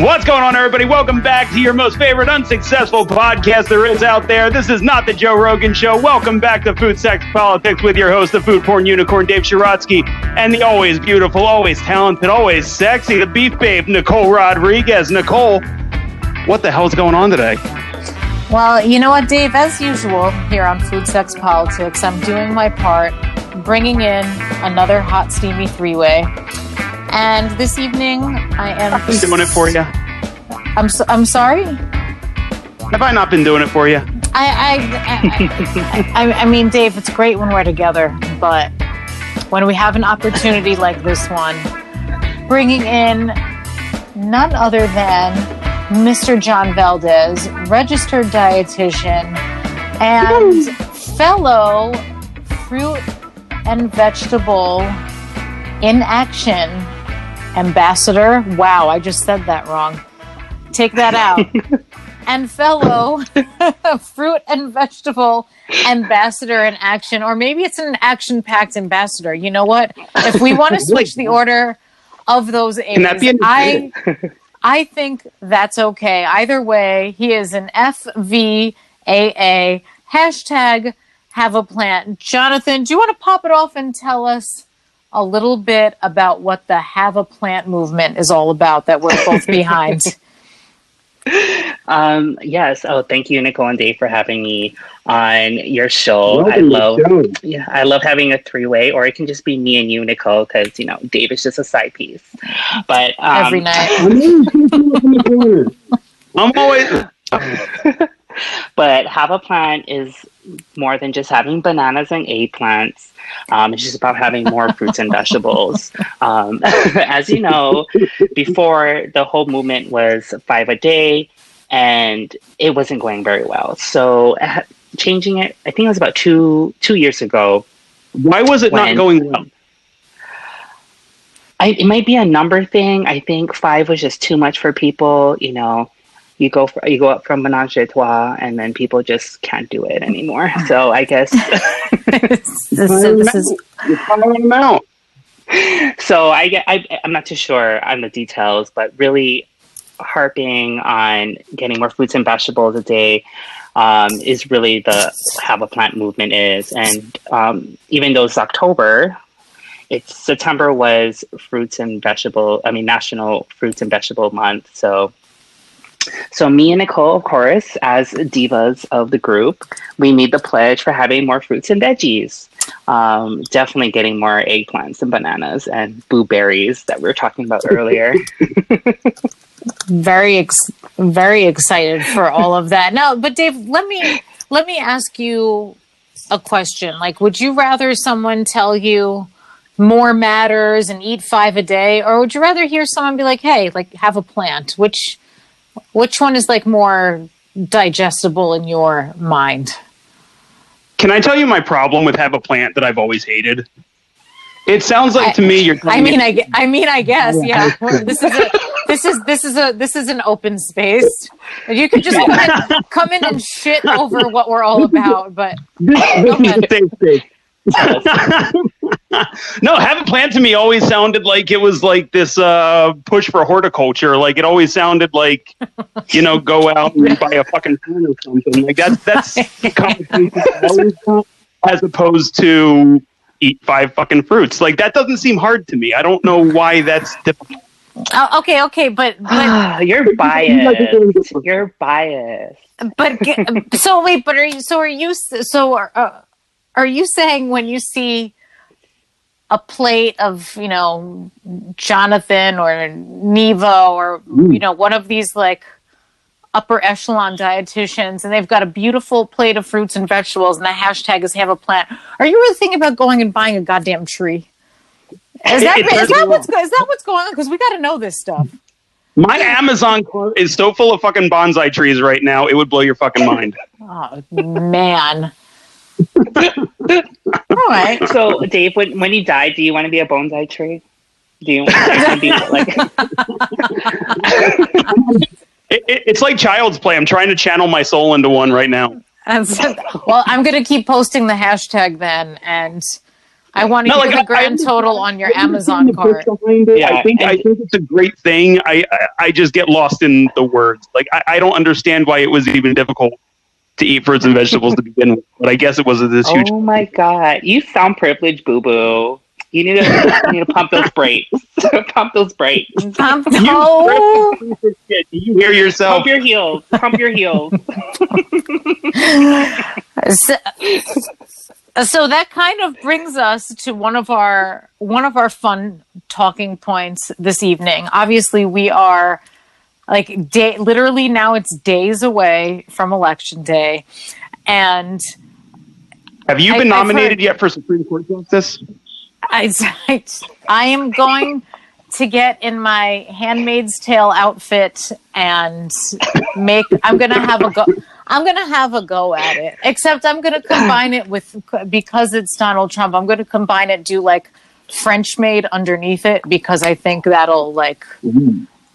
What's going on, everybody? Welcome back to your most favorite unsuccessful podcast there is out there. This is not the Joe Rogan Show. Welcome back to Food, Sex, Politics with your host, the food porn unicorn, Dave Shirotsky, and the always beautiful, always talented, always sexy, the beef babe, Nicole Rodriguez. Nicole, what the hell's going on today? Well, you know what, Dave? As usual here on Food, Sex, Politics, I'm doing my part, bringing in another hot, steamy three-way. And this evening, I am... I've been doing it for you. I'm sorry? Have I not been doing it for you? I mean, Dave, it's great when we're together, but when we have an opportunity like this one, bringing in none other than Mr. John Valdez, registered dietitian, and fellow fruit and vegetable in action ambassador. Wow, I just said that wrong. Take that out. And fellow fruit and vegetable ambassador in action, or maybe it's an action-packed ambassador. You know what? If we want to switch the order of those A's, I think that's okay. Either way, he is an FVAA, # Have a Plant. Jonathan, do you want to pop it off and tell us a little bit about what the Have a Plant movement is all about that we're both behind? Yes. Oh, thank you, Nicole and Dave, for having me on your show. I love having a three-way, or it can just be me and you, Nicole, because, you know, Dave is just a side piece. But every night. I'm always. But Have a Plant is more than just having bananas and eggplants. It's just about having more fruits and vegetables. As you know, before, the whole movement was 5 a day, and it wasn't going very well. So changing it, I think it was about two years ago. Why was it not going well? It might be a number thing. I think 5 was just too much for people, you know. You go up from menage a trois, and then people just can't do it anymore. So I guess So I'm not too sure on the details, but really harping on getting more fruits and vegetables a day is really the Have a Plant movement is, and even though it's October. September was National Fruits and Vegetable Month, so. So me and Nicole, of course, as divas of the group, we made the pledge for having more fruits and veggies. Definitely getting more eggplants and bananas and blueberries that we were talking about earlier. Very excited for all of that. Now, but Dave, let me ask you a question. Like, would you rather someone tell you more matters and eat 5 a day, or would you rather hear someone be like, "Hey, like, have a plant"? Which one is like more digestible in your mind? Can I tell you my problem with Have a Plant that I've always hated? It sounds like to me you're. I guess, yeah. This is an open space. You could just come in and shit over what we're all about, but this is No, Have a Plant to me always sounded like it was like this push for horticulture. Like, it always sounded like, you know, go out and buy a fucking plant or something. Like that's as opposed to eat 5 fucking fruits. Like, that doesn't seem hard to me. I don't know why that's difficult. Oh, okay, but you're biased. You're biased. Are you saying when you see a plate of, you know, Jonathan or Nevo or, you know, one of these like upper echelon dietitians, and they've got a beautiful plate of fruits and vegetables, and the #hashtag is Have a Plant, are you really thinking about going and buying a goddamn tree? Is that what's going on? Because we got to know this stuff. My Amazon cart is so full of fucking bonsai trees right now, it would blow your fucking mind. Oh, man. All right. So, Dave, when you die, do you want to be a bonsai tree? Do you want to be like? It's like child's play. I'm trying to channel my soul into one right now. Well, I'm going to keep posting the #, then, and I want to get the grand total on your Amazon cart. Yeah, I think it's a great thing. I just get lost in the words. I don't understand why it was even difficult to eat fruits and vegetables to begin with, but I guess it wasn't this huge. Oh my God, you sound privileged, boo boo. You need to pump those brakes. Pump those brakes. Pump. Oh. Do you hear yourself? Pump your heels. Pump your heels. So that kind of brings us to one of our fun talking points this evening. Obviously, we are literally now it's days away from Election Day, and have you been nominated yet for Supreme Court justice? I am going to get in my Handmaid's Tale outfit and I'm going to have a go at it, except I'm going to combine it with, because it's Donald Trump, I'm going to combine it, do French maid underneath it, because I think that'll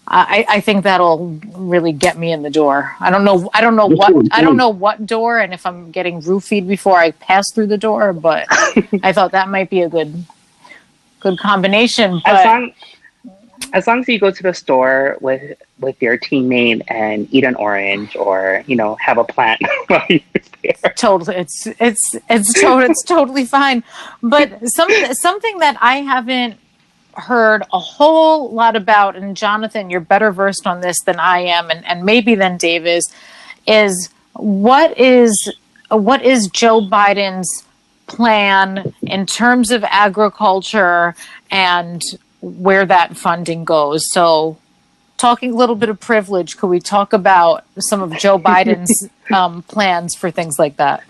I think that'll really get me in the door. I don't know what door, and if I'm getting roofied before I pass through the door, but I thought that might be a good combination. But as long as you go to the store with your teammate and eat an orange, or have a plant while you're there. Totally, it's totally fine. But something that I haven't heard a whole lot about, and Jonathan, you're better versed on this than I am, and maybe than Dave is what is Joe Biden's plan in terms of agriculture and where that funding goes. So, talking a little bit of privilege, could we talk about some of Joe Biden's plans for things like that?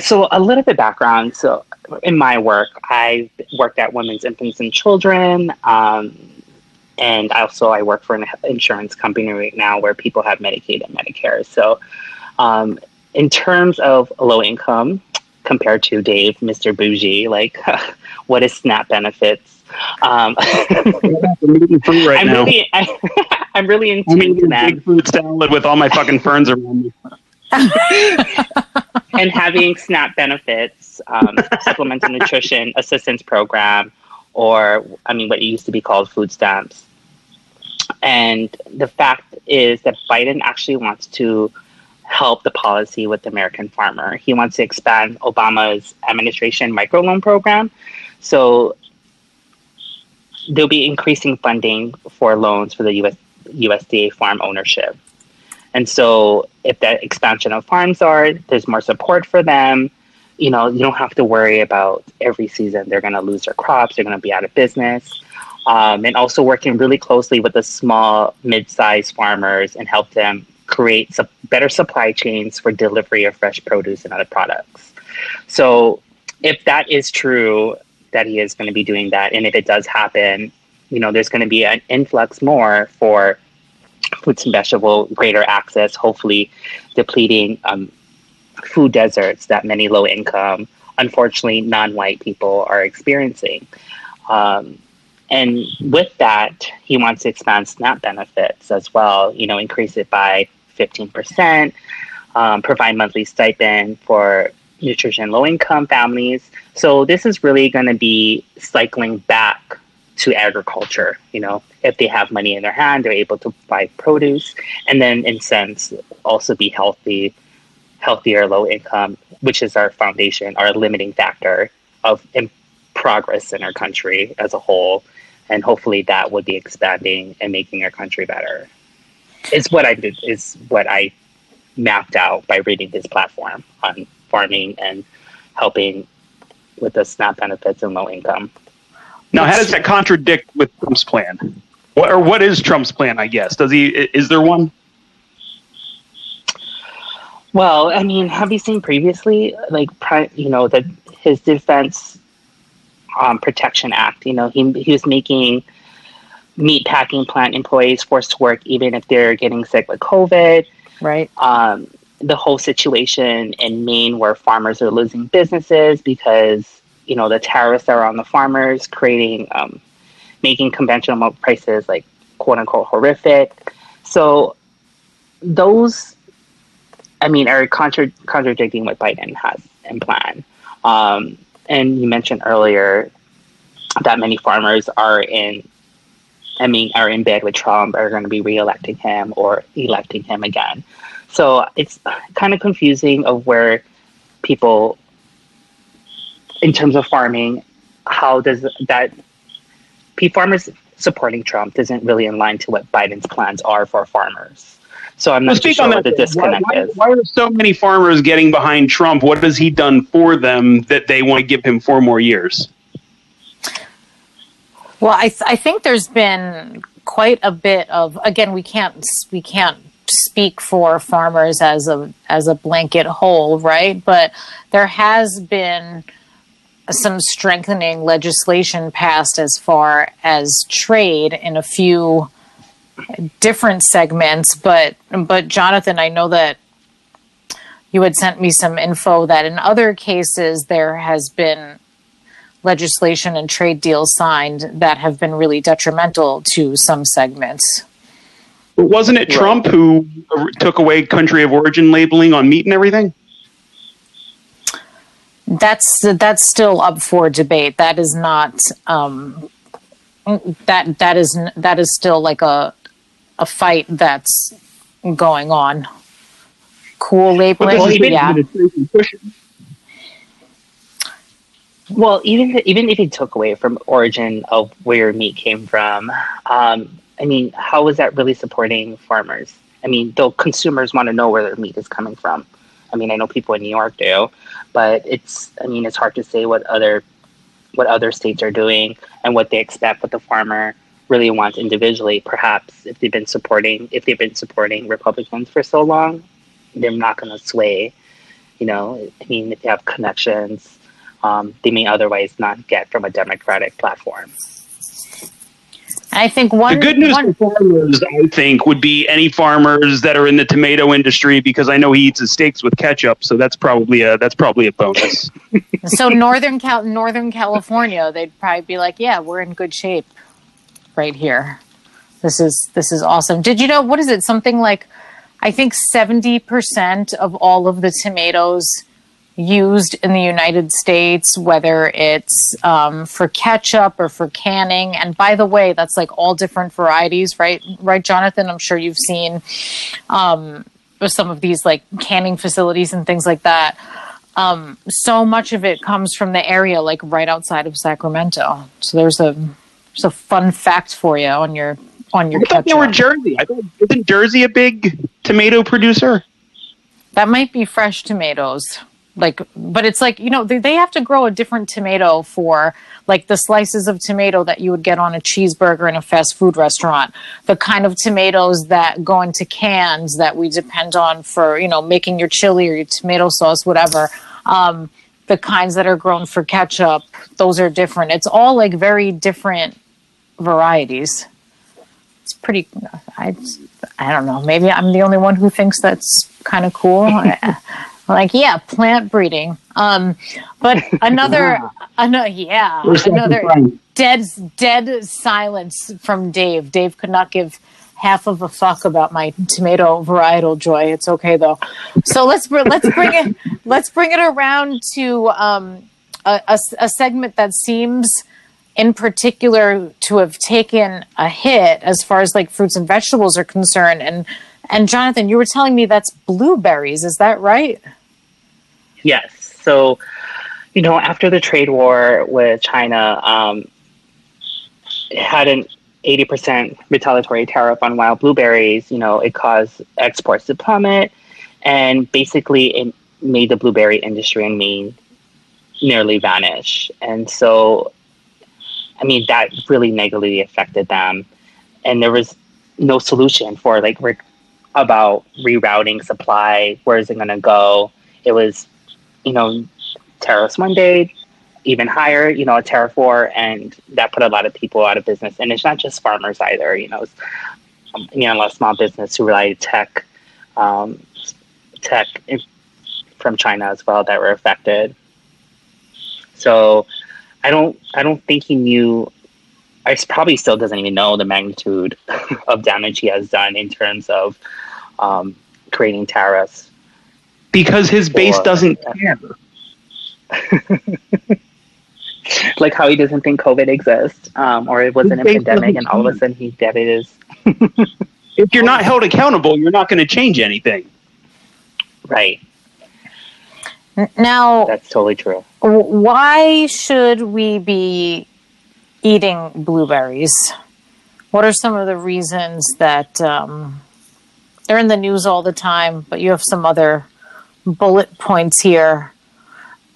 So a little bit background. So in my work, I've worked at Women's, Infants, and Children, and also I work for an insurance company right now where people have Medicaid and Medicare. So in terms of low income compared to Dave, Mr. Bougie, what is SNAP benefits? I'm really into that. Big food salad with all my fucking ferns around me. And having SNAP benefits, supplemental nutrition assistance program, or what it used to be called food stamps. And the fact is that Biden actually wants to help the policy with the American farmer. He wants to expand Obama's administration microloan program. So they'll be increasing funding for loans for the USDA farm ownership. And so if that expansion of farms are, there's more support for them. You don't have to worry about every season they're going to lose their crops, they're going to be out of business. And also working really closely with the small, mid-sized farmers and help them create better supply chains for delivery of fresh produce and other products. So if that is true, that he is going to be doing that, and if it does happen, there's going to be an influx more for fruits and vegetables, greater access, hopefully depleting food deserts that many low-income, unfortunately non-white people are experiencing. And with that, he wants to expand SNAP benefits as well, increase it by 15%, provide monthly stipend for nutrition low-income families. So this is really going to be cycling back to agriculture. If they have money in their hand, they're able to buy produce, and then incentives also be healthier low income, which is our foundation, our limiting factor of progress in our country as a whole. And hopefully that would be expanding and making our country better. Is what I mapped out by reading this platform on farming and helping with the SNAP benefits and low income. Now, how does that contradict with Trump's plan? What is Trump's plan, I guess? Is there one? Well, have you seen previously, that his Defense Protection Act? He was making meat packing plant employees forced to work even if they're getting sick with COVID. Right. The whole situation in Maine where farmers are losing businesses because the tariffs are on the farmers, creating, making conventional milk prices quote unquote horrific. So those, are contradicting what Biden has in plan. And you mentioned earlier that many farmers are in bed with Trump, are going to be re-electing him or electing him again. So it's kind of confusing of where people, in terms of farming, how does that, pea farmers supporting Trump doesn't really align to what Biden's plans are for farmers. So I'm not sure what the disconnect is. Why are so many farmers getting behind Trump? What has he done for them that they want to give him 4 more years? Well, I think there's been quite a bit of, again, we can't speak for farmers as a blanket whole, right? But there has been some strengthening legislation passed as far as trade in a few different segments. But Jonathan, I know that you had sent me some info that in other cases there has been legislation and trade deals signed that have been really detrimental to some segments. Wasn't it Trump who took away country of origin labeling on meat and everything? That's still up for debate. That is not that is still like a fight that's going on. Cool labeling, yeah. Well, even if he took away from origin of where meat came from, how is that really supporting farmers? Though consumers want to know where their meat is coming from. I know people in New York do, but it's hard to say what other states are doing and what they expect, what the farmer really wants individually. Perhaps if they've been supporting Republicans for so long, they're not going to sway. If they have connections, they may otherwise not get from a Democratic platform. I think the good news for farmers, I think, would be any farmers that are in the tomato industry, because I know he eats his steaks with ketchup, so that's probably a bonus. So Northern California, they'd probably be like, yeah, we're in good shape right here. This is awesome. Did you know, what is it? Something like, I think 70% of all of the tomatoes used in the United States, whether it's for ketchup or for canning. And by the way, that's like all different varieties, right? Right, Jonathan? I'm sure you've seen some of these like canning facilities and things like that. So much of it comes from the area, like right outside of Sacramento. So there's a fun fact for you on your ketchup. I thought they were Jersey. Isn't Jersey a big tomato producer? That might be fresh tomatoes. But it's like, they have to grow a different tomato for like the slices of tomato that you would get on a cheeseburger in a fast food restaurant, the kind of tomatoes that go into cans that we depend on for, making your chili or your tomato sauce, whatever. The kinds that are grown for ketchup, those are different. It's all like very different varieties. It's pretty, I don't know, maybe I'm the only one who thinks that's kind of cool. Like, yeah, plant breeding. But another dead silence from Dave. Dave could not give half of a fuck about my tomato varietal joy. It's okay though. So let's bring it around to a segment that seems in particular to have taken a hit as far as like fruits and vegetables are concerned. And Jonathan, you were telling me that's blueberries. Is that right? Yes. So, after the trade war with China, it had an 80% retaliatory tariff on wild blueberries. It caused exports to plummet, and basically it made the blueberry industry in Maine nearly vanish. And so, that really negatively affected them. And there was no solution for about rerouting supply. Where is it going to go? It was, tariffs one day, even higher, a tariff war, and that put a lot of people out of business. And it's not just farmers either, a lot of small business who rely on tech from China as well that were affected. So I don't think he knew, I probably still doesn't even know the magnitude of damage he has done in terms of creating tariffs. Because his base doesn't care. Like how he doesn't think COVID exists, or it wasn't a pandemic, and all of a sudden he dead it is. If you're not held accountable, you're not going to change anything. Right. Now, that's totally true. Why should we be eating blueberries? What are some of the reasons that they're in the news all the time, but you have some other bullet points here.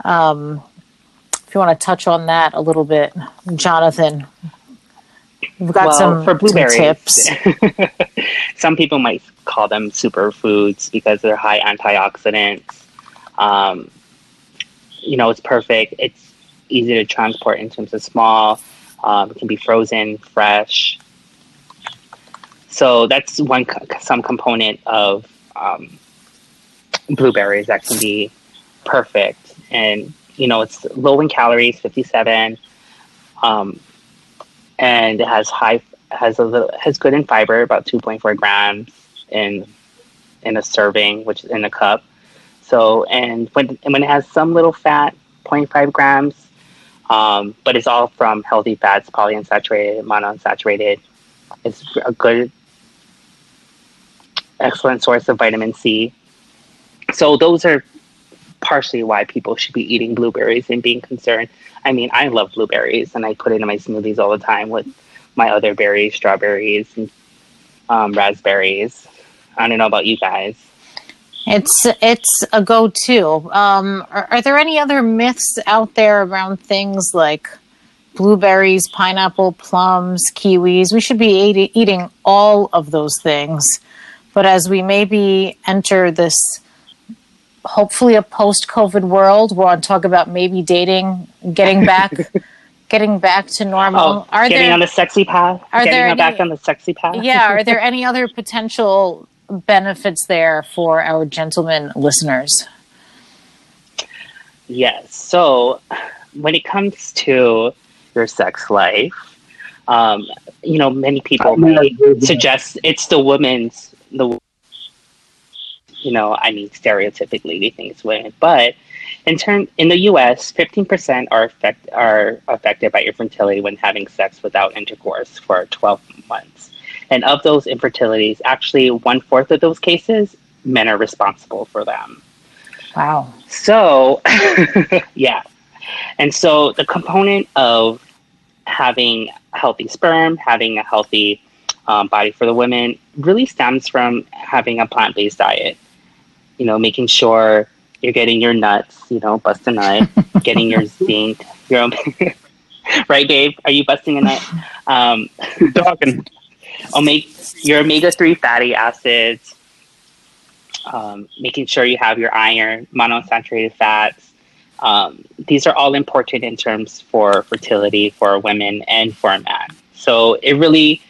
If you want to touch on that a little bit, Jonathan, we've got some tips. Some people might call them superfoods because they're high antioxidants. It's perfect. It's easy to transport in terms of small. It can be frozen, fresh. So that's some component of blueberries that can be perfect. And, it's low in calories, 57, and it has good in fiber, about 2.4 grams in a serving, which is in a cup. So, and when it has some little fat, 0.5 grams, but it's all from healthy fats, polyunsaturated, monounsaturated. It's a excellent source of vitamin C. So those are partially why people should be eating blueberries and being concerned. I mean, I love blueberries, and I put it in my smoothies all the time with my other berries, strawberries, and raspberries. I don't know about you guys. It's a go-to. Are there any other myths out there around things like blueberries, pineapple, plums, kiwis? We should be eating all of those things. But as we maybe enter this, hopefully a post-COVID world, we'll talk about maybe dating, getting back to normal. Oh, on the sexy path. Back on the sexy path. Yeah. Are there any other potential benefits there for our gentlemen listeners? Yes. So when it comes to your sex life, many people may suggest it's stereotypically they think it's women, but in the U.S., 15% are affected by infertility when having sex without intercourse for 12 months. And of those infertilities, actually 1/4 of those cases, men are responsible for them. Wow. So, yeah. And so the component of having healthy sperm, having a healthy body for the women really stems from having a plant-based diet. Making sure you're getting your nuts, bust a nut, getting your zinc, your own. Right, Dave? Are you busting a nut? Talking. Your omega-3 fatty acids, making sure you have your iron, monounsaturated fats. These are all important in terms for fertility for women and for men. So it really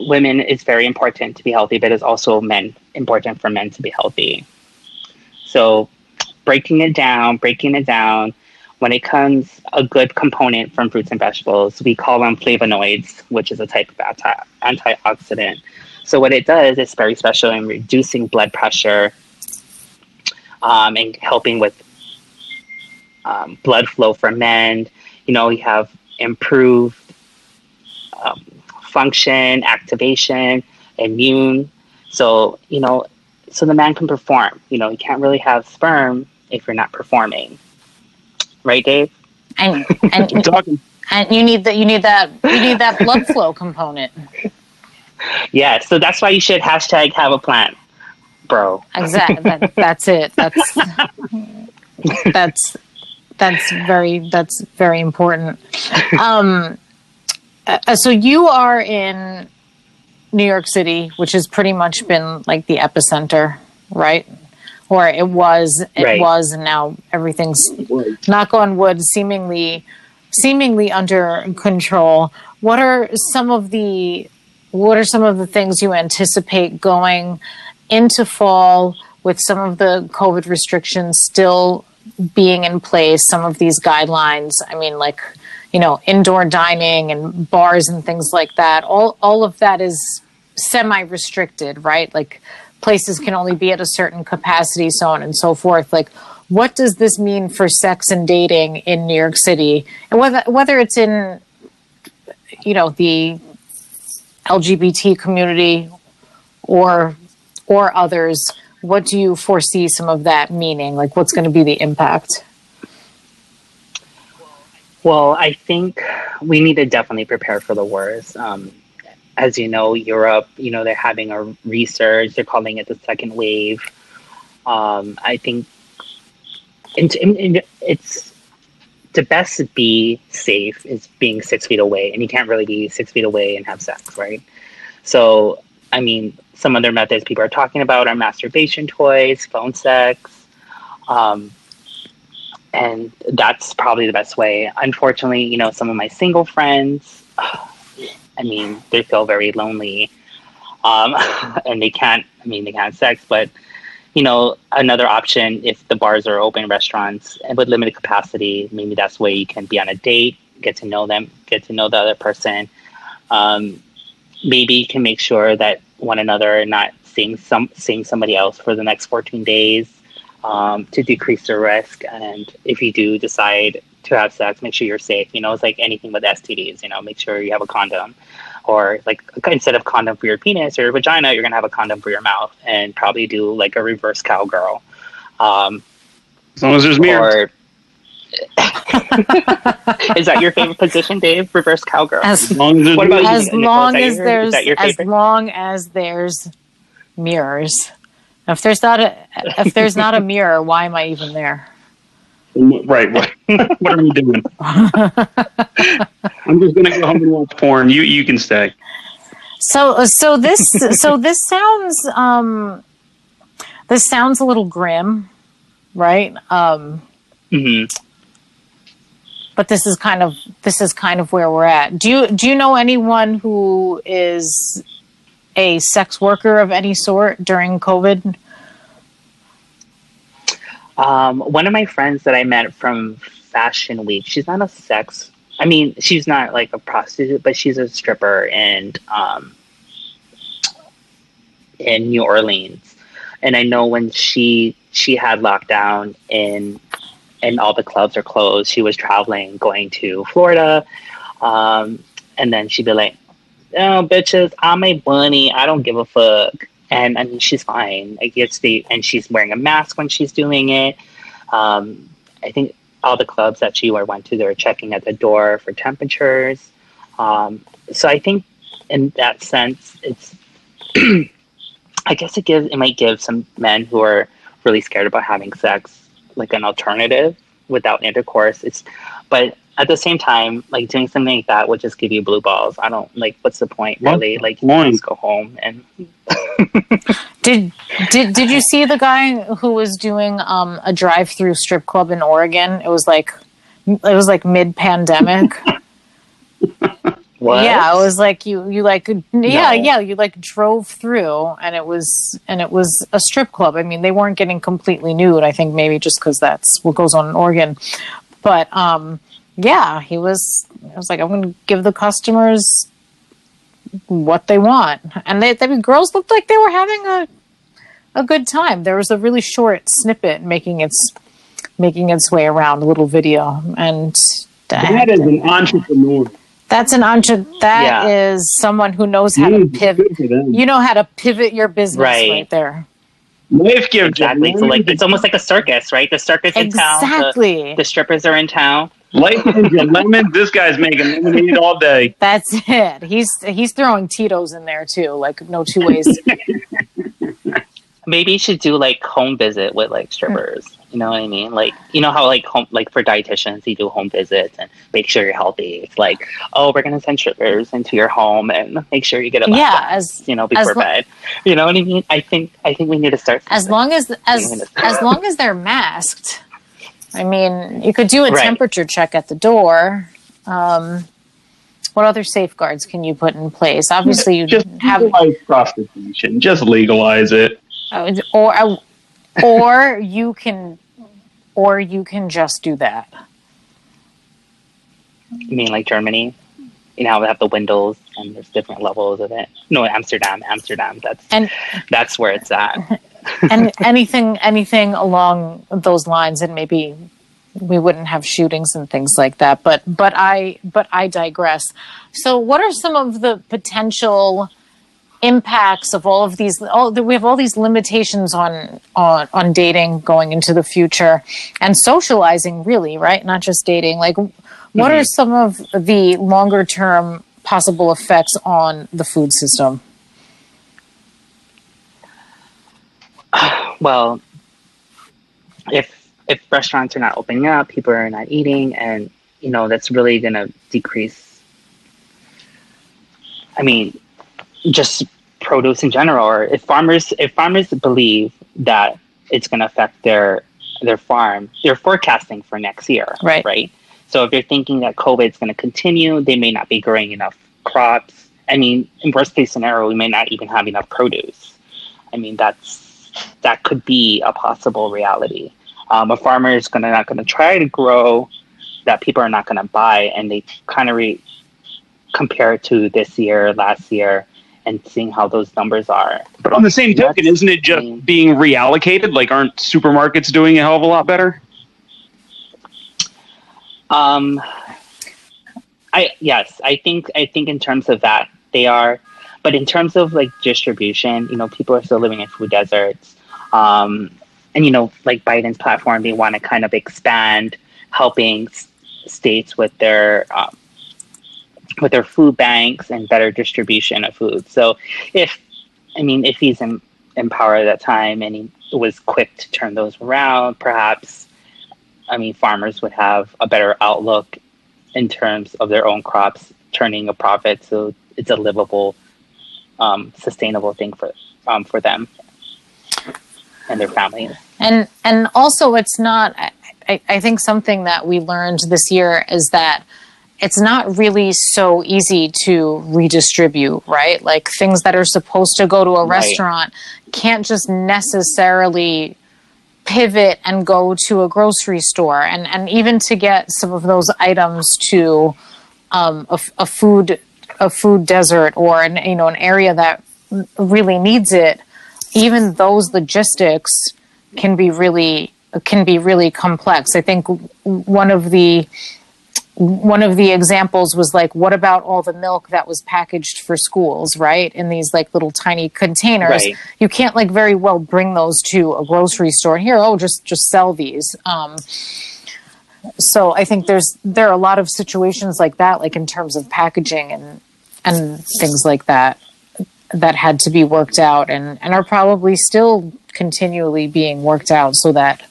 women is very important to be healthy, but it's also important for men to be healthy. So breaking it down, when it comes a good component from fruits and vegetables, we call them flavonoids, which is a type of antioxidant. So what it does is very special in reducing blood pressure and helping with blood flow for men. You have improved function, activation, immune. So the man can perform. You can't really have sperm if you're not performing. Right, Dave? And you need that blood flow component. Yeah, so that's why you should hashtag have a plant, bro. Exactly. That's it. That's very important. So you are in New York City, which has pretty much been like the epicenter, right? Or it was, and now everything's, knock on wood, seemingly under control. What are some of the things you anticipate going into fall with some of the COVID restrictions still being in place? Some of these guidelines, indoor dining and bars and things like that. All of that is semi-restricted, right? Like places can only be at a certain capacity, so on and so forth. Like, what does this mean for sex and dating in New York City? And whether it's in, you know, the LGBT community or others, what do you foresee some of that meaning? Like, what's going to be the impact? Well, I think we need to definitely prepare for the worst. As you know, Europe, you know, they're having a resurge. They're calling it the second wave. I think it's the best to be safe is being 6 feet away, and you can't really be 6 feet away and have sex, right? So, I mean, some other methods people are talking about are masturbation toys, phone sex, and that's probably the best way. Unfortunately, you know, some of my single friends, I mean, they feel very lonely, and they can't have sex. But, you know, another option, if the bars are open, restaurants, and with limited capacity, maybe that's where you can be on a date, get to know them, get to know the other person. Maybe you can make sure that one another are not seeing somebody else for the next 14 days to decrease the risk. And if you do decide to have sex, make sure you're safe. You know, it's like anything with STDs, you know, make sure you have a condom, or like instead of condom for your penis or your vagina, you're going to have a condom for your mouth, and probably do like a reverse cowgirl. As long as there's mirrors. Is that your favorite position, Dave? Reverse cowgirl. As long as there's mirrors. Now, if there's not a mirror, why am I even there? Right. What are we doing? I'm just gonna go home and watch porn. You can stay. So this sounds a little grim, right? But this is kind of where we're at. Do you know anyone who is a sex worker of any sort during COVID? One of my friends that I met from Fashion Week, she's not like a prostitute, but she's a stripper in New Orleans. And I know when she had lockdown and all the clubs are closed, she was traveling, going to Florida. And then she'd be like, "Oh, bitches, I'm a bunny. I don't give a fuck." And I mean, she's fine. Like, and she's wearing a mask when she's doing it. I think all the clubs that she went to, they were checking at the door for temperatures. So I think in that sense, it's, I guess it might give some men who are really scared about having sex, like an alternative without intercourse. But at the same time, like, doing something like that would just give you blue balls. I don't, like, what's the point, really? Like, you can just go home and... Did you see the guy who was doing a drive-through strip club in Oregon? It was like mid-pandemic. What? Yeah, it was like you drove through, and it was a strip club. I mean, they weren't getting completely nude. I think maybe just because that's what goes on in Oregon, but. Yeah, I was like, I'm going to give the customers what they want. And girls looked like they were having a good time. There was a really short snippet making its way around, a little video. And that is an entrepreneur. That is someone who knows how to pivot. You know how to pivot your business right there. Exactly. So, like, it's almost like a circus, right? The circus in town. Exactly. The strippers are in town. Life is your lemon. This guy's making lemonade all day. That's it. He's throwing Tito's in there too. Like, no two ways. Maybe you should do like home visit with like strippers. You know what I mean? Like, you know how like home, like for dietitians, you do home visits and make sure you're healthy. It's like, oh, we're gonna send strippers into your home and make sure you get a massage, you know, before bed. You know what I mean? I think we need to start. As long as they're masked. I mean, you could do a temperature check at the door. What other safeguards can you put in place? Obviously, you just have legalize prostitution. Just legalize it, or you can just do that. You mean like Germany? You know, they have the windows, and there's different levels of it. No, Amsterdam. That's where it's at. And anything along those lines, and maybe we wouldn't have shootings and things like that. But I digress. So what are some of the potential impacts of all of these? We have all these limitations on dating going into the future, and socializing, really, right? Not just dating. Like, what are some of the longer term possible effects on the food system? Well, if restaurants are not opening up, people are not eating, and that's really going to decrease. I mean, just produce in general. Or if farmers believe that it's going to affect their farm, they're forecasting for next year, right? So if you're thinking that COVID is going to continue, they may not be growing enough crops. I mean, in worst case scenario, we may not even have enough produce. I mean, that could be a possible reality. A farmer is not going to try to grow that people are not going to buy, and they kind of compare it to this year, last year, and seeing how those numbers are. But on the same token, isn't it just being reallocated? Like, aren't supermarkets doing a hell of a lot better? I think in terms of that they are, but in terms of like distribution, people are still living in food deserts. And like Biden's platform, they want to kind of expand helping states with their food banks and better distribution of food. So if he's in power at that time and he was quick to turn those around, perhaps, farmers would have a better outlook in terms of their own crops, turning a profit. So it's a livable, sustainable thing for them and their families. And also it's not, I think something that we learned this year is that it's not really so easy to redistribute, right? Like things that are supposed to go to a restaurant can't just necessarily pivot and go to a grocery store, and even to get some of those items to a food desert or an area that really needs it. Even those logistics can be really complex. I think one of the examples was like, what about all the milk that was packaged for schools, right? In these like little tiny containers, you can't like very well bring those to a grocery store and here, just sell these. So I think there are a lot of situations like that, like in terms of packaging and things like that, that had to be worked out and are probably still continually being worked out so that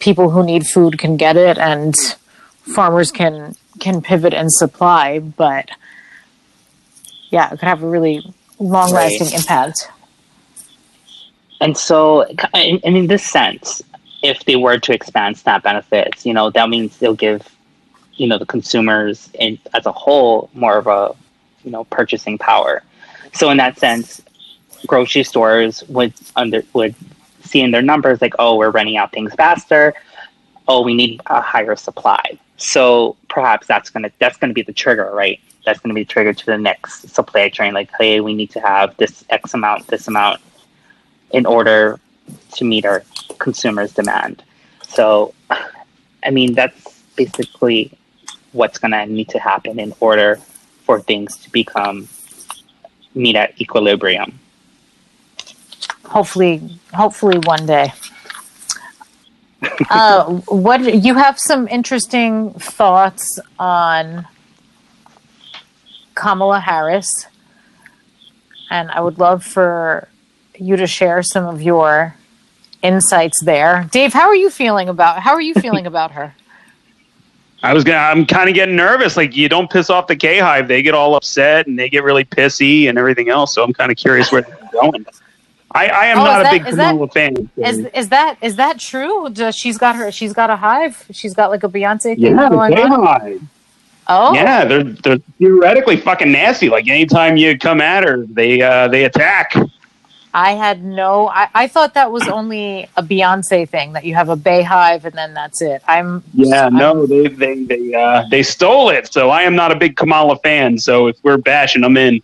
people who need food can get it and farmers can pivot and supply, but yeah, it could have a really long-lasting impact. And so, in this sense, if they were to expand SNAP benefits, that means they'll give, the consumers as a whole more of a, purchasing power. So in that sense, grocery stores would see in their numbers like, oh, we're running out things faster. Oh, we need a higher supply. So perhaps that's gonna be the trigger, right? That's gonna be the trigger to the next supply chain. Like, hey, we need to have this X amount, this amount, in order to meet our consumers' demand. So, that's basically what's gonna need to happen in order for things to meet at equilibrium. Hopefully one day. What you have some interesting thoughts on Kamala Harris, and I would love for you to share some of your insights there. Dave, how are you feeling about her? I'm kind of getting nervous. Like, you don't piss off the K-Hive. They get all upset and they get really pissy and everything else. So I'm kind of curious where they're going. I am not a big Kamala fan. Is that true? She's got a hive. She's got like a Beyonce thing going on. Oh, yeah, they're theoretically fucking nasty. Like anytime you come at her, they attack. I thought that was only a Beyonce thing, that you have a Beyhive and then that's it. They stole it. So I am not a big Kamala fan. So if we're bashing them in.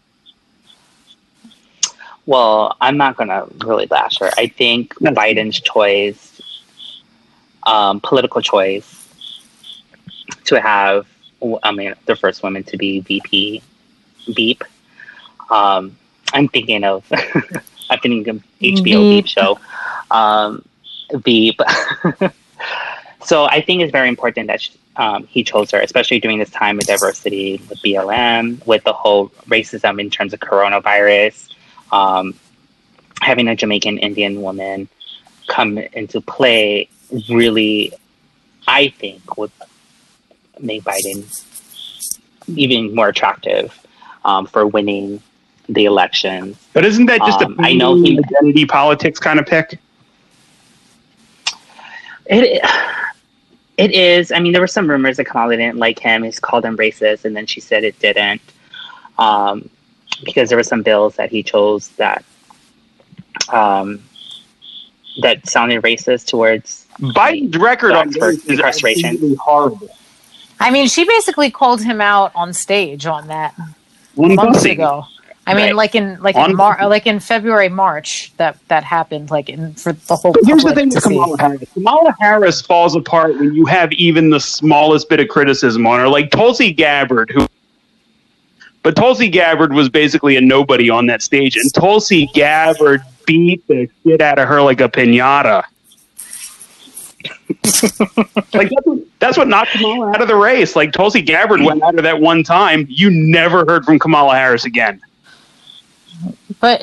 Well, I'm not going to really bash her. I think Biden's choice, political choice, to have, I mean, the first woman to be VP, Beep. I'm thinking of, I'm thinking of HBO Beep show, Beep. So I think it's very important that he chose her, especially during this time of diversity with BLM, with the whole racism in terms of coronavirus, having a Jamaican Indian woman come into play really, I think, would make Biden even more attractive for winning the election. But isn't that just a identity politics kind of pick? It is. I mean, there were some rumors that Kamala didn't like him. He's called him racist, and then she said it didn't, because there were some bills that he chose that that sounded racist towards Biden's record on incarceration. I mean, she basically called him out on stage on that months ago. I mean, right. like in February, March, that happened. Like in for the whole. But here's the thing with Kamala Harris falls apart when you have even the smallest bit of criticism on her, like Tulsi Gabbard, who. But Tulsi Gabbard was basically a nobody on that stage, and Tulsi Gabbard beat the shit out of her like a piñata. Like that's what knocked Kamala out of the race. Like Tulsi Gabbard went out of that one time. You never heard from Kamala Harris again. But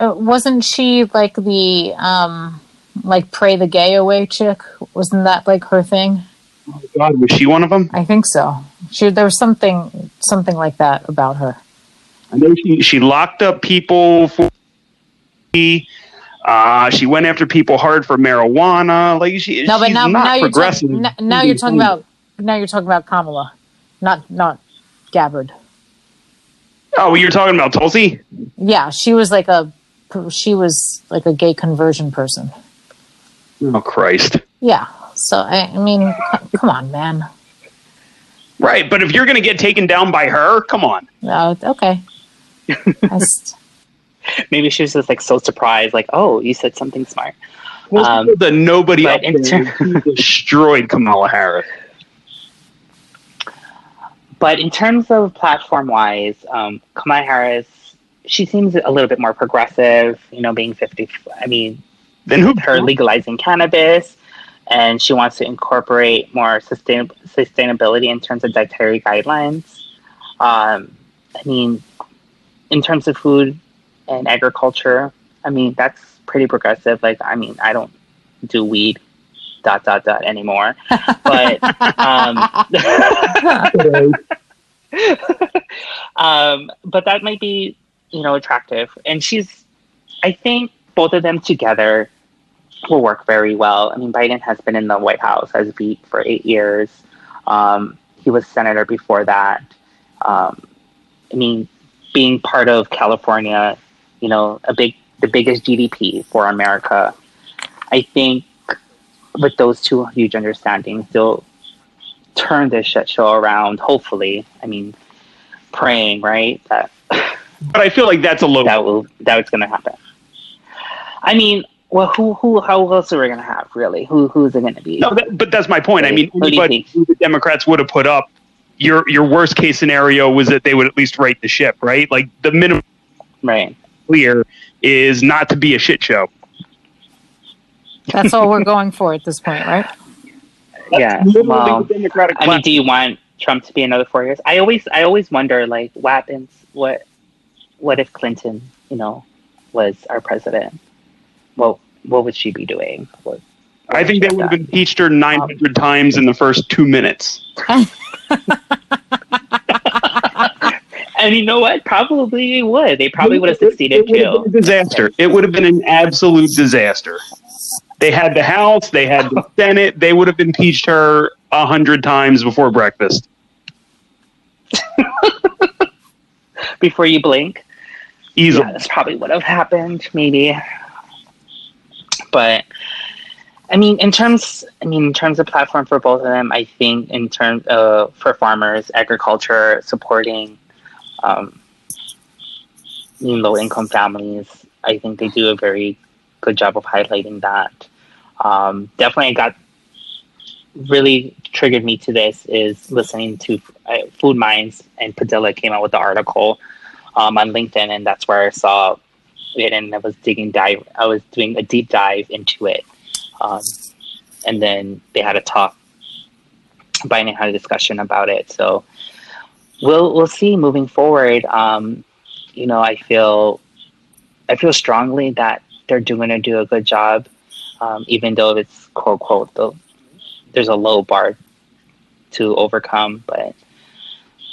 wasn't she like the like pray the gay away chick? Wasn't that like her thing? Oh my God, was she one of them? I think so. There was something like that about her. I know she locked up people for. She went after people hard for marijuana. Like now you're talking about Kamala, not Gabbard. Oh, you're talking about Tulsi? Yeah, she was like a gay conversion person. Oh Christ! Yeah, so I mean, come on, man. Right, but if you're going to get taken down by her, come on. Oh, okay. Maybe she was just like so surprised, like, oh, you said something smart. Well, the nobody up there destroyed Kamala Harris. But in terms of platform-wise, Kamala Harris, she seems a little bit more progressive, you know, being 50. I mean, then her legalizing cannabis, and she wants to incorporate more sustainability in terms of dietary guidelines. I mean, in terms of food and agriculture, I mean, that's pretty progressive. Like, I mean, I don't do weed. .. anymore, but but that might be, you know, attractive. And I think both of them together will work very well. I mean, Biden has been in the White House as VP for 8 years. He was senator before that. I mean, being part of California, you know, the biggest GDP for America, I think. With those two huge understandings, they'll turn this shit show around, hopefully. I mean, praying, right? But I feel like that's a low. That's going to happen. I mean, well, how else are we going to have, really? Who's it going to be? No, but that's my point. Right? I mean, anybody who the Democrats would have put up, your worst case scenario was that they would at least right the ship, right? Like, the minimum right. Clear is not to be a shit show. That's all we're going for at this point, right? Yeah. Well, I mean, do you want Trump to be another 4 years? I always wonder, like, what happens? What if Clinton, you know, was our president? Well, what would she be doing? I think they would have impeached her 900 times in the first 2 minutes. And you know what? Probably they would. They probably would have succeeded too. It would have been a disaster. It would have been an absolute disaster. They had the House, they had the Senate, they would have impeached her 100 times before breakfast. Before you blink. Easily. Yeah, that's probably what would have happened, maybe. But I mean, in terms of platform for both of them, I think in terms of for farmers, agriculture, supporting low income families, I think they do a very good job of highlighting that. Definitely really triggered me to this is listening to Food Minds, and Padilla came out with the article on LinkedIn, and that's where I saw it, and I was doing a deep dive into it. And then they had a talk, Biden had a discussion about it. So we'll see moving forward. I feel strongly that they're going to do a good job, even though it's quote unquote, there's a low bar to overcome. But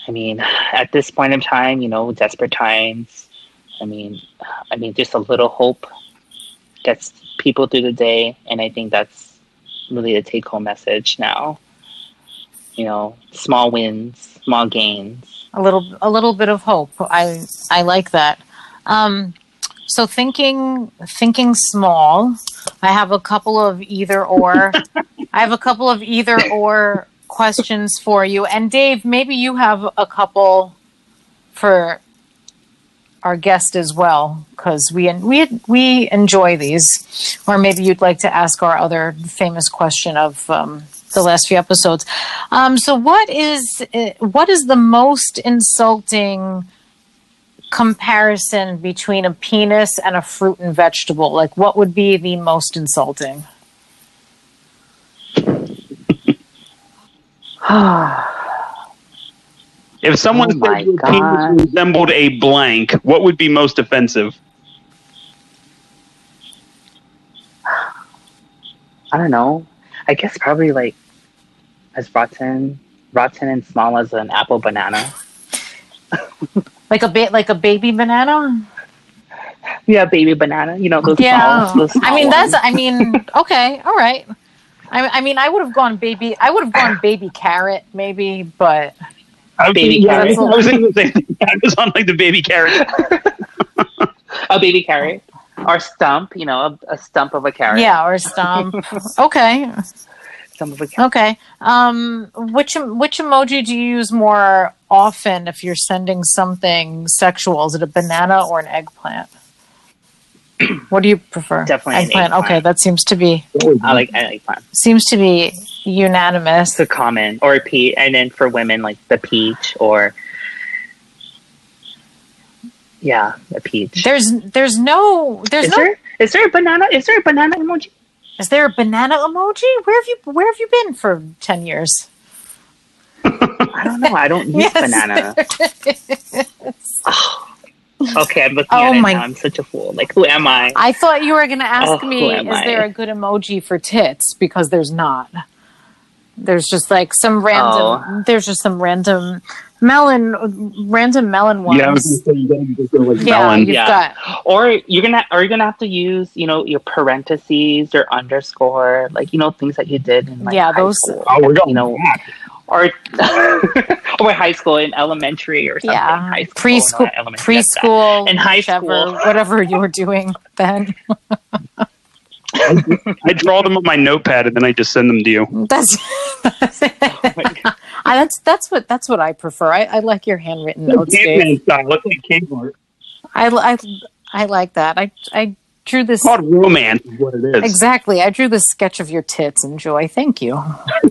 I mean, at this point in time, desperate times. I mean, just a little hope gets people through the day, and I think that's really the take-home message now. Small wins, small gains. A little bit of hope. I like that. So thinking small, I have a couple of either or questions for you. And Dave, maybe you have a couple for our guest as well, because we enjoy these. Or maybe you'd like to ask our other famous question of the last few episodes. So what is the most insulting comparison between a penis and a fruit and vegetable? Like, what would be the most insulting? If someone said your penis resembled a blank, what would be most offensive? I don't know. I guess probably like as rotten and small as an apple banana. Like a baby banana? Yeah, baby banana. Those small. Okay, all right. I would have gone baby carrot maybe, but baby carrot. I was thinking the same thing. I was on like the baby carrot. A baby carrot. Or stump, a stump of a carrot. Yeah, or a stump. Okay. Stump of a carrot. Okay. Which emoji do you use more often if you're sending something sexual? Is it a banana or an eggplant? What do you prefer? Definitely eggplant. Okay, that seems to be. I like eggplant. Seems to be unanimous. It's a common or a peach, and then for women like the peach or. Yeah, a peach. Is there a banana? Is there a banana emoji? Is there a banana emoji? Where have you been for 10 years? I don't know. I don't use banana. Oh. Okay, I'm looking at it now. I'm such a fool. Like, who am I? I thought you were going to ask me, is there a good emoji for tits? Because there's not. There's just like some random. There's just some random. Random melon ones. Yeah, I was gonna say, melon. Got. Or you're gonna have to use, your parentheses or underscore, things that you did in high school. Oh, we're going. Or high school in elementary or something. Yeah, high school, preschool, and high school, whatever you were doing then. I draw them on my notepad and then I just send them to you. That's that's what I prefer. I like your handwritten notes. I like that. I drew this. It's called romance is what it is. Exactly. I drew this sketch of your tits and joy. Thank you.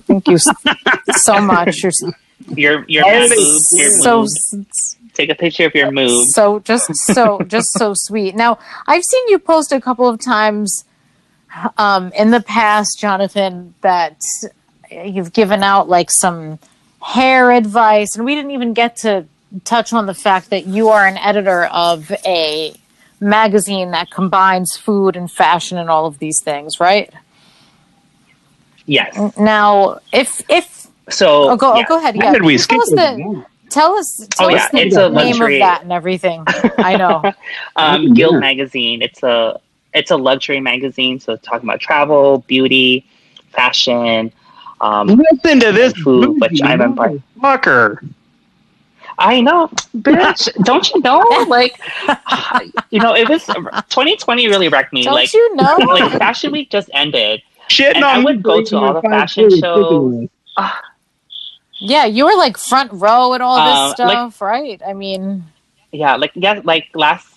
Thank you so much. Your moves. Take a picture of your mood. So sweet. Now, I've seen you post a couple of times in the past, Jonathan, that you've given out some hair advice, and we didn't even get to touch on the fact that you are an editor of a magazine that combines food and fashion and all of these things, right? Yes. Now, go ahead. Yeah. Tell us the name of that and everything. I know. Guild Magazine. It's a luxury magazine, so it's talking about travel, beauty, fashion. Listen to this food, movie, which I'm a fucker. I know, bitch. Don't you know? It was 2020 really wrecked me. Don't you know? Fashion Week just ended. Shit, and I would go to all the fashion shows. Yeah, you were front row at all this stuff, right? I mean, yeah, last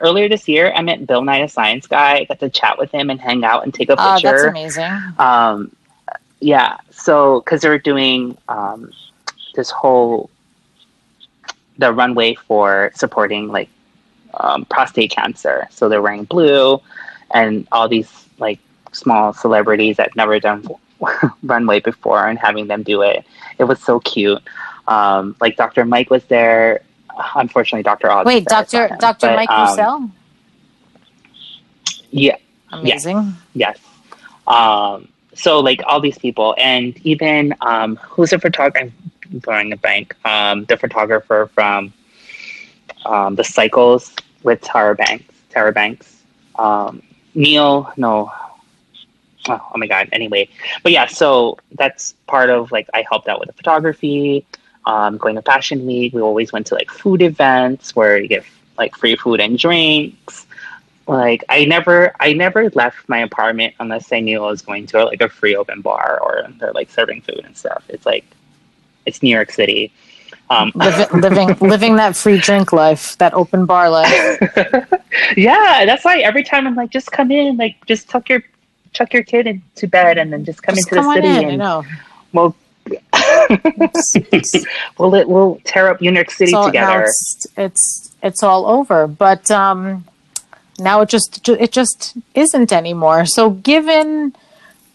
earlier this year, I met Bill Nye, a science guy. I got to chat with him and hang out and take a picture. Oh, that's amazing. Yeah. So, because they're doing this whole, the runway for supporting like prostate cancer. So they're wearing blue and all these like small celebrities that never done runway before and having them do it. It was so cute. Like Dr. Mike was there. Unfortunately, Dr. Oz. Wait, Dr. Mike Roussel? Yeah. Amazing. Yes. So like all these people, and even who's a photographer? I'm throwing a blank. The photographer from The Cycles with Tara Banks. Neil, no. Oh my God. Anyway, but yeah. So that's part of like I helped out with the photography. Going to Fashion Week, we always went to like food events where you get like free food and drinks. Like I never left my apartment unless I knew I was going to like a free open bar or they're like serving food and stuff. It's like it's New York City, living that free drink life, that open bar life. Yeah, that's why every time I'm like, just come in, like just tuck your kid into bed and then just come into the city. And I know. Well. we'll tear up New York City together. No, it's all over, but now it just isn't anymore. So, given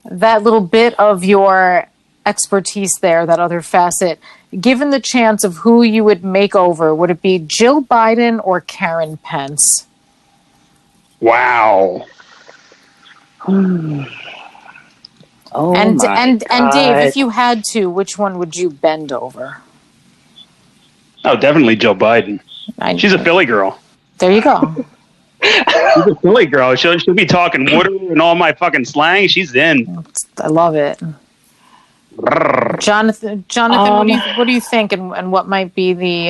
that little bit of your expertise there, that other facet, given the chance of who you would make over, would it be Jill Biden or Karen Pence? Wow. Oh, and Dave, if you had to, which one would you bend over? Oh, definitely Jill Biden. She's a Philly girl. There you go. She's a Philly girl. She'll be talking water and all my fucking slang. She's in. I love it. Jonathan, what do you think, and what might be the?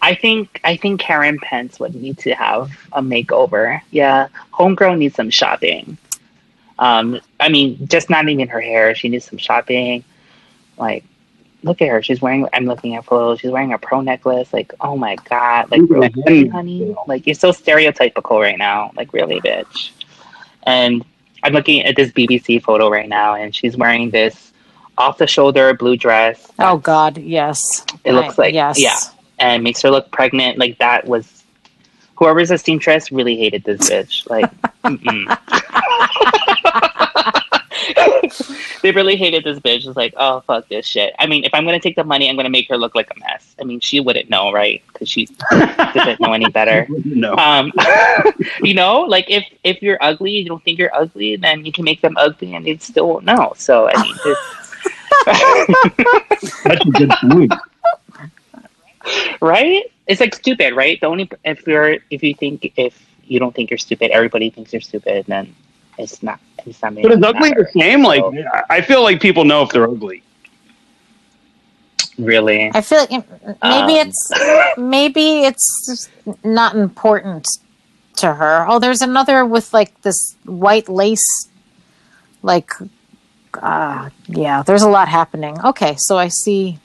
I think Karen Pence would need to have a makeover. Yeah, homegirl needs some shopping. I mean, just not even her hair. She needs some shopping. Like, look at her. I'm looking at photos. She's wearing a pearl necklace. Like, oh my God. Like, really, honey? Like, you're so stereotypical right now. Like, really, bitch. And I'm looking at this BBC photo right now, and she's wearing this off-the-shoulder blue dress. Oh, God, yes. It looks like, yes. Yeah. And makes her look pregnant. Like, that was, whoever's a seamstress really hated this bitch. Like, They really hated this bitch. It's like, oh, fuck this shit. I mean, if I'm going to take the money, I'm going to make her look like a mess. I mean, she wouldn't know, right? Because she doesn't know any better. No. You know, like if you're ugly, you don't think you're ugly, then you can make them ugly and they still won't know. So, I mean, that's a good point. Right? It's like stupid, right? The only, if you don't think you're stupid, everybody thinks you're stupid, then it's not. But is ugly the same? Like, I feel like people know if they're ugly. Really? I feel like maybe it's just not important to her. Oh, there's another with like this white lace. Like, yeah, there's a lot happening. Okay, so I see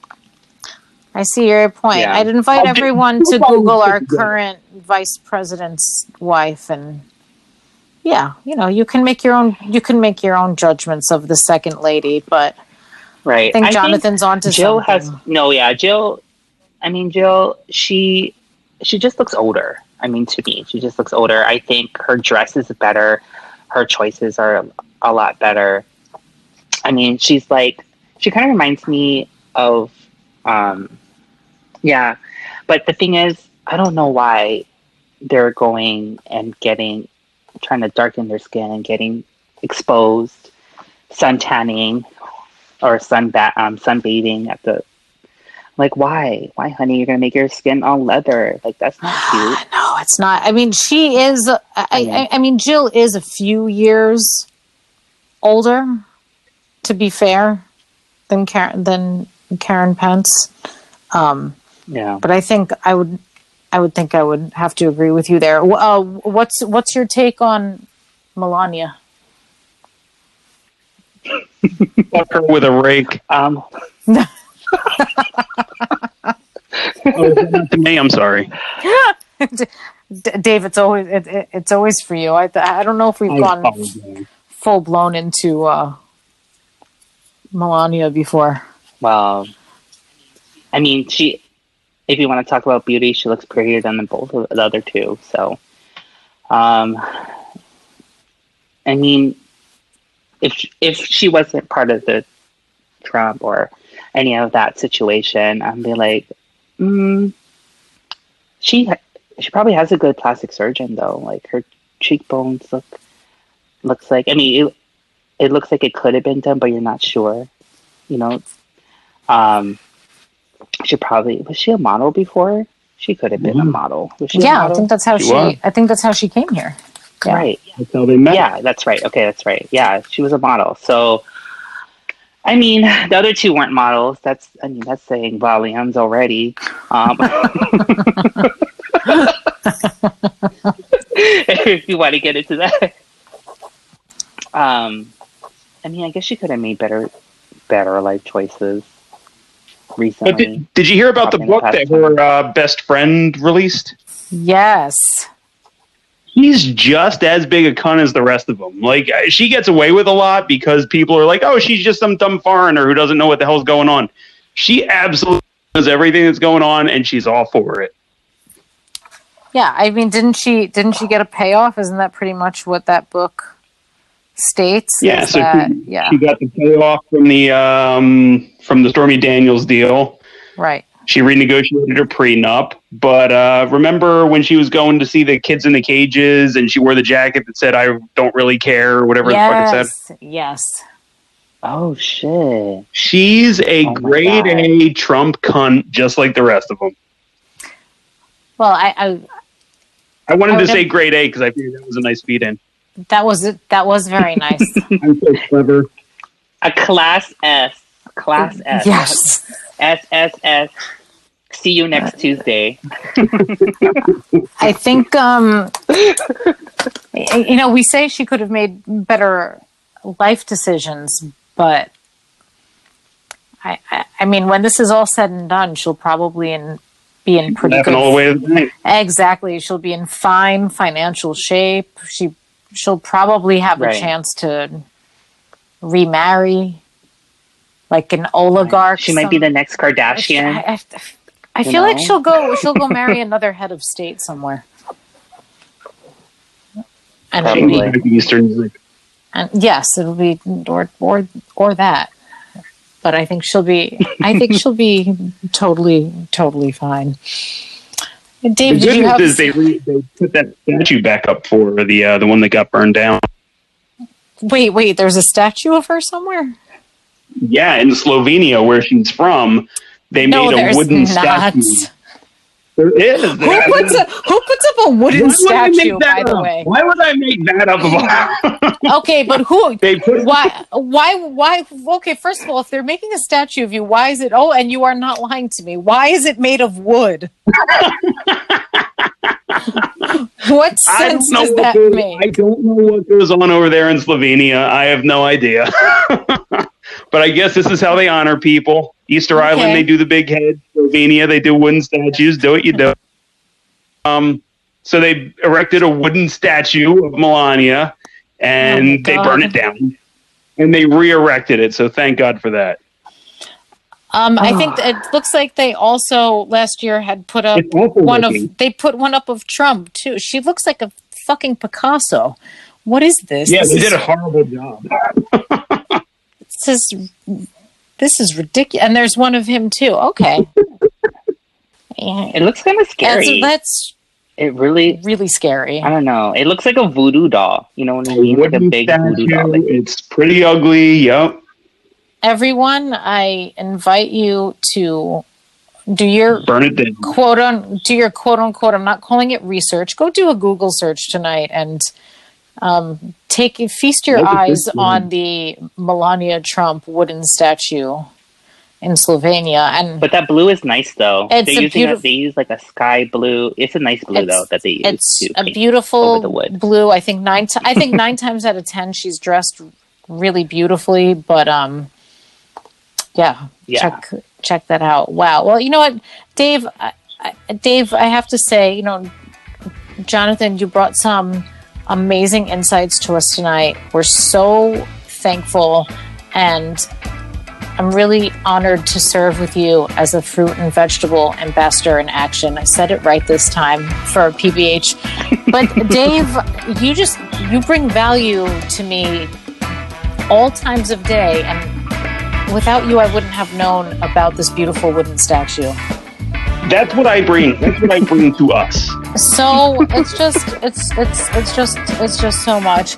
your point. Yeah. I'd invite everyone to Google our current vice president's wife and. Yeah, you know, you can make your own judgments of the second lady, but right. I think Jonathan's onto Jill something. Jill, she just looks older. I mean, to me, she just looks older. I think her dress is better. Her choices are a lot better. I mean, she's like, she kind of reminds me of, yeah. But the thing is, I don't know why they're going and trying to darken their skin and getting exposed, suntanning or sunbathing at the, like, why honey, you're gonna make your skin all leather. Like, that's not cute. No, it's not. I mean, she is, Jill is a few years older, to be fair, than Karen Pence. Yeah. But I think I would have to agree with you there. What's your take on Melania? Fuck her with a rake. Oh, to me, I'm sorry. Dave, it's always for you. I don't know if we've gone full blown into Melania before. Well, I mean, she. If you want to talk about beauty, she looks prettier than both of the other two. So, I mean, if she wasn't part of the Trump or any of that situation, I'd be like, she probably has a good plastic surgeon though. Like her cheekbones looks like. I mean, it looks like it could have been done, but you're not sure. You know, was she a model before? She could have been a model. I think that's how I think that's how she came here. Yeah. Right. That's how they met. Yeah, that's right. Okay, that's right. Yeah, she was a model. So, I mean, the other two weren't models. That's saying volumes already. If you want to get into that. I mean, I guess she could have made better life choices. Recently, but did you hear about the book that her best friend released? Yes. He's just as big a cunt as the rest of them. Like, she gets away with a lot because people are like, oh, she's just some dumb foreigner who doesn't know what the hell's going on. She absolutely knows everything that's going on, and she's all for it. Yeah, I mean, didn't she get a payoff? Isn't that pretty much what that book states? Yeah, so she got the payoff from the Stormy Daniels deal. Right. She renegotiated her prenup, but remember when she was going to see the kids in the cages and she wore the jacket that said "I don't really care" or whatever the fuck it said? Yes. Oh shit. She's a grade A Trump cunt, just like the rest of them. Well, I wanted to say grade A because I figured that was a nice feed in. That was it. That was very nice. I'm so clever. A class S. Class S. Yes. SSS. See you next Tuesday. I think, you know, we say she could have made better life decisions, but I mean, when this is all said and done, she'll probably be in pretty good. All the way to the night. Exactly. She'll be in fine financial shape. She'll probably have a chance to remarry, like an oligarch. She might be the next Kardashian. I feel like she'll go marry another head of state somewhere. And it'll be that. But I think she'll be totally fine. Dave, the good news is they put that statue back up for her, the one that got burned down. Wait, there's a statue of her somewhere? Yeah, in Slovenia, where she's from, they made a wooden statue. There is. Who puts up a wooden statue, by the way? Why would I make that up of all? Okay, but who? Why? Okay, first of all, if they're making a statue of you, why is it? Oh, and you are not lying to me. Why is it made of wood? What sense does that make? I don't know what goes on over there in Slovenia. I have no idea. But I guess this is how they honor people. Easter Island, they do the big head. Slovenia, they do wooden statues. Do what you do. So they erected a wooden statue of Melania, and they burn it down. And they re-erected it, so thank God for that. I think it looks like they also, last year, had put up one up of Trump, too. She looks like a fucking Picasso. What is this? Yeah, they did a horrible job. This is ridiculous. And there's one of him, too. Okay. Yeah. It looks kind of scary. That's really scary. I don't know. It looks like a voodoo doll. You know what I mean? Like a big voodoo doll. It's pretty ugly. Yep. Everyone, I invite you to do your quote unquote, I'm not calling it research. Go do a Google search tonight and feast your eyes on the Melania Trump wooden statue in Slovenia. But that blue is nice though. They use like a sky blue. It's a nice blue though that they use. It's a beautiful blue. I think nine times out of 10 she's dressed really beautifully, but check that out. Wow. Well, you know what, Dave, I have to say, you know, Jonathan, you brought some amazing insights to us tonight. We're so thankful, and I'm really honored to serve with you as a fruit and vegetable ambassador in action. I said it right this time for PBH. But Dave, you bring value to me all times of day, and without you, I wouldn't have known about this beautiful wooden statue. That's what I bring. That's what I bring to us. So it's just so much.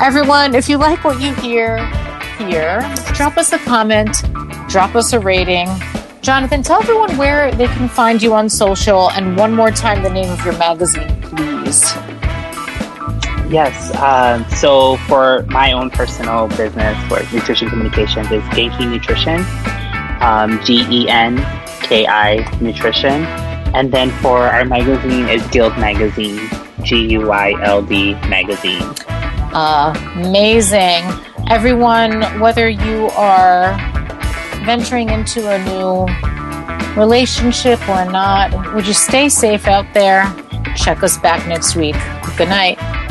Everyone, if you like what you hear here, drop us a comment, drop us a rating. Jonathan, tell everyone where they can find you on social, and one more time, the name of your magazine, please. Yes. So for my own personal business for nutrition communications is Genki Nutrition, Genki Nutrition. And then for our magazine is Guild Magazine, Guild Magazine. Amazing. Everyone, whether you are venturing into a new relationship or not, would you stay safe out there? Check us back next week. Good night.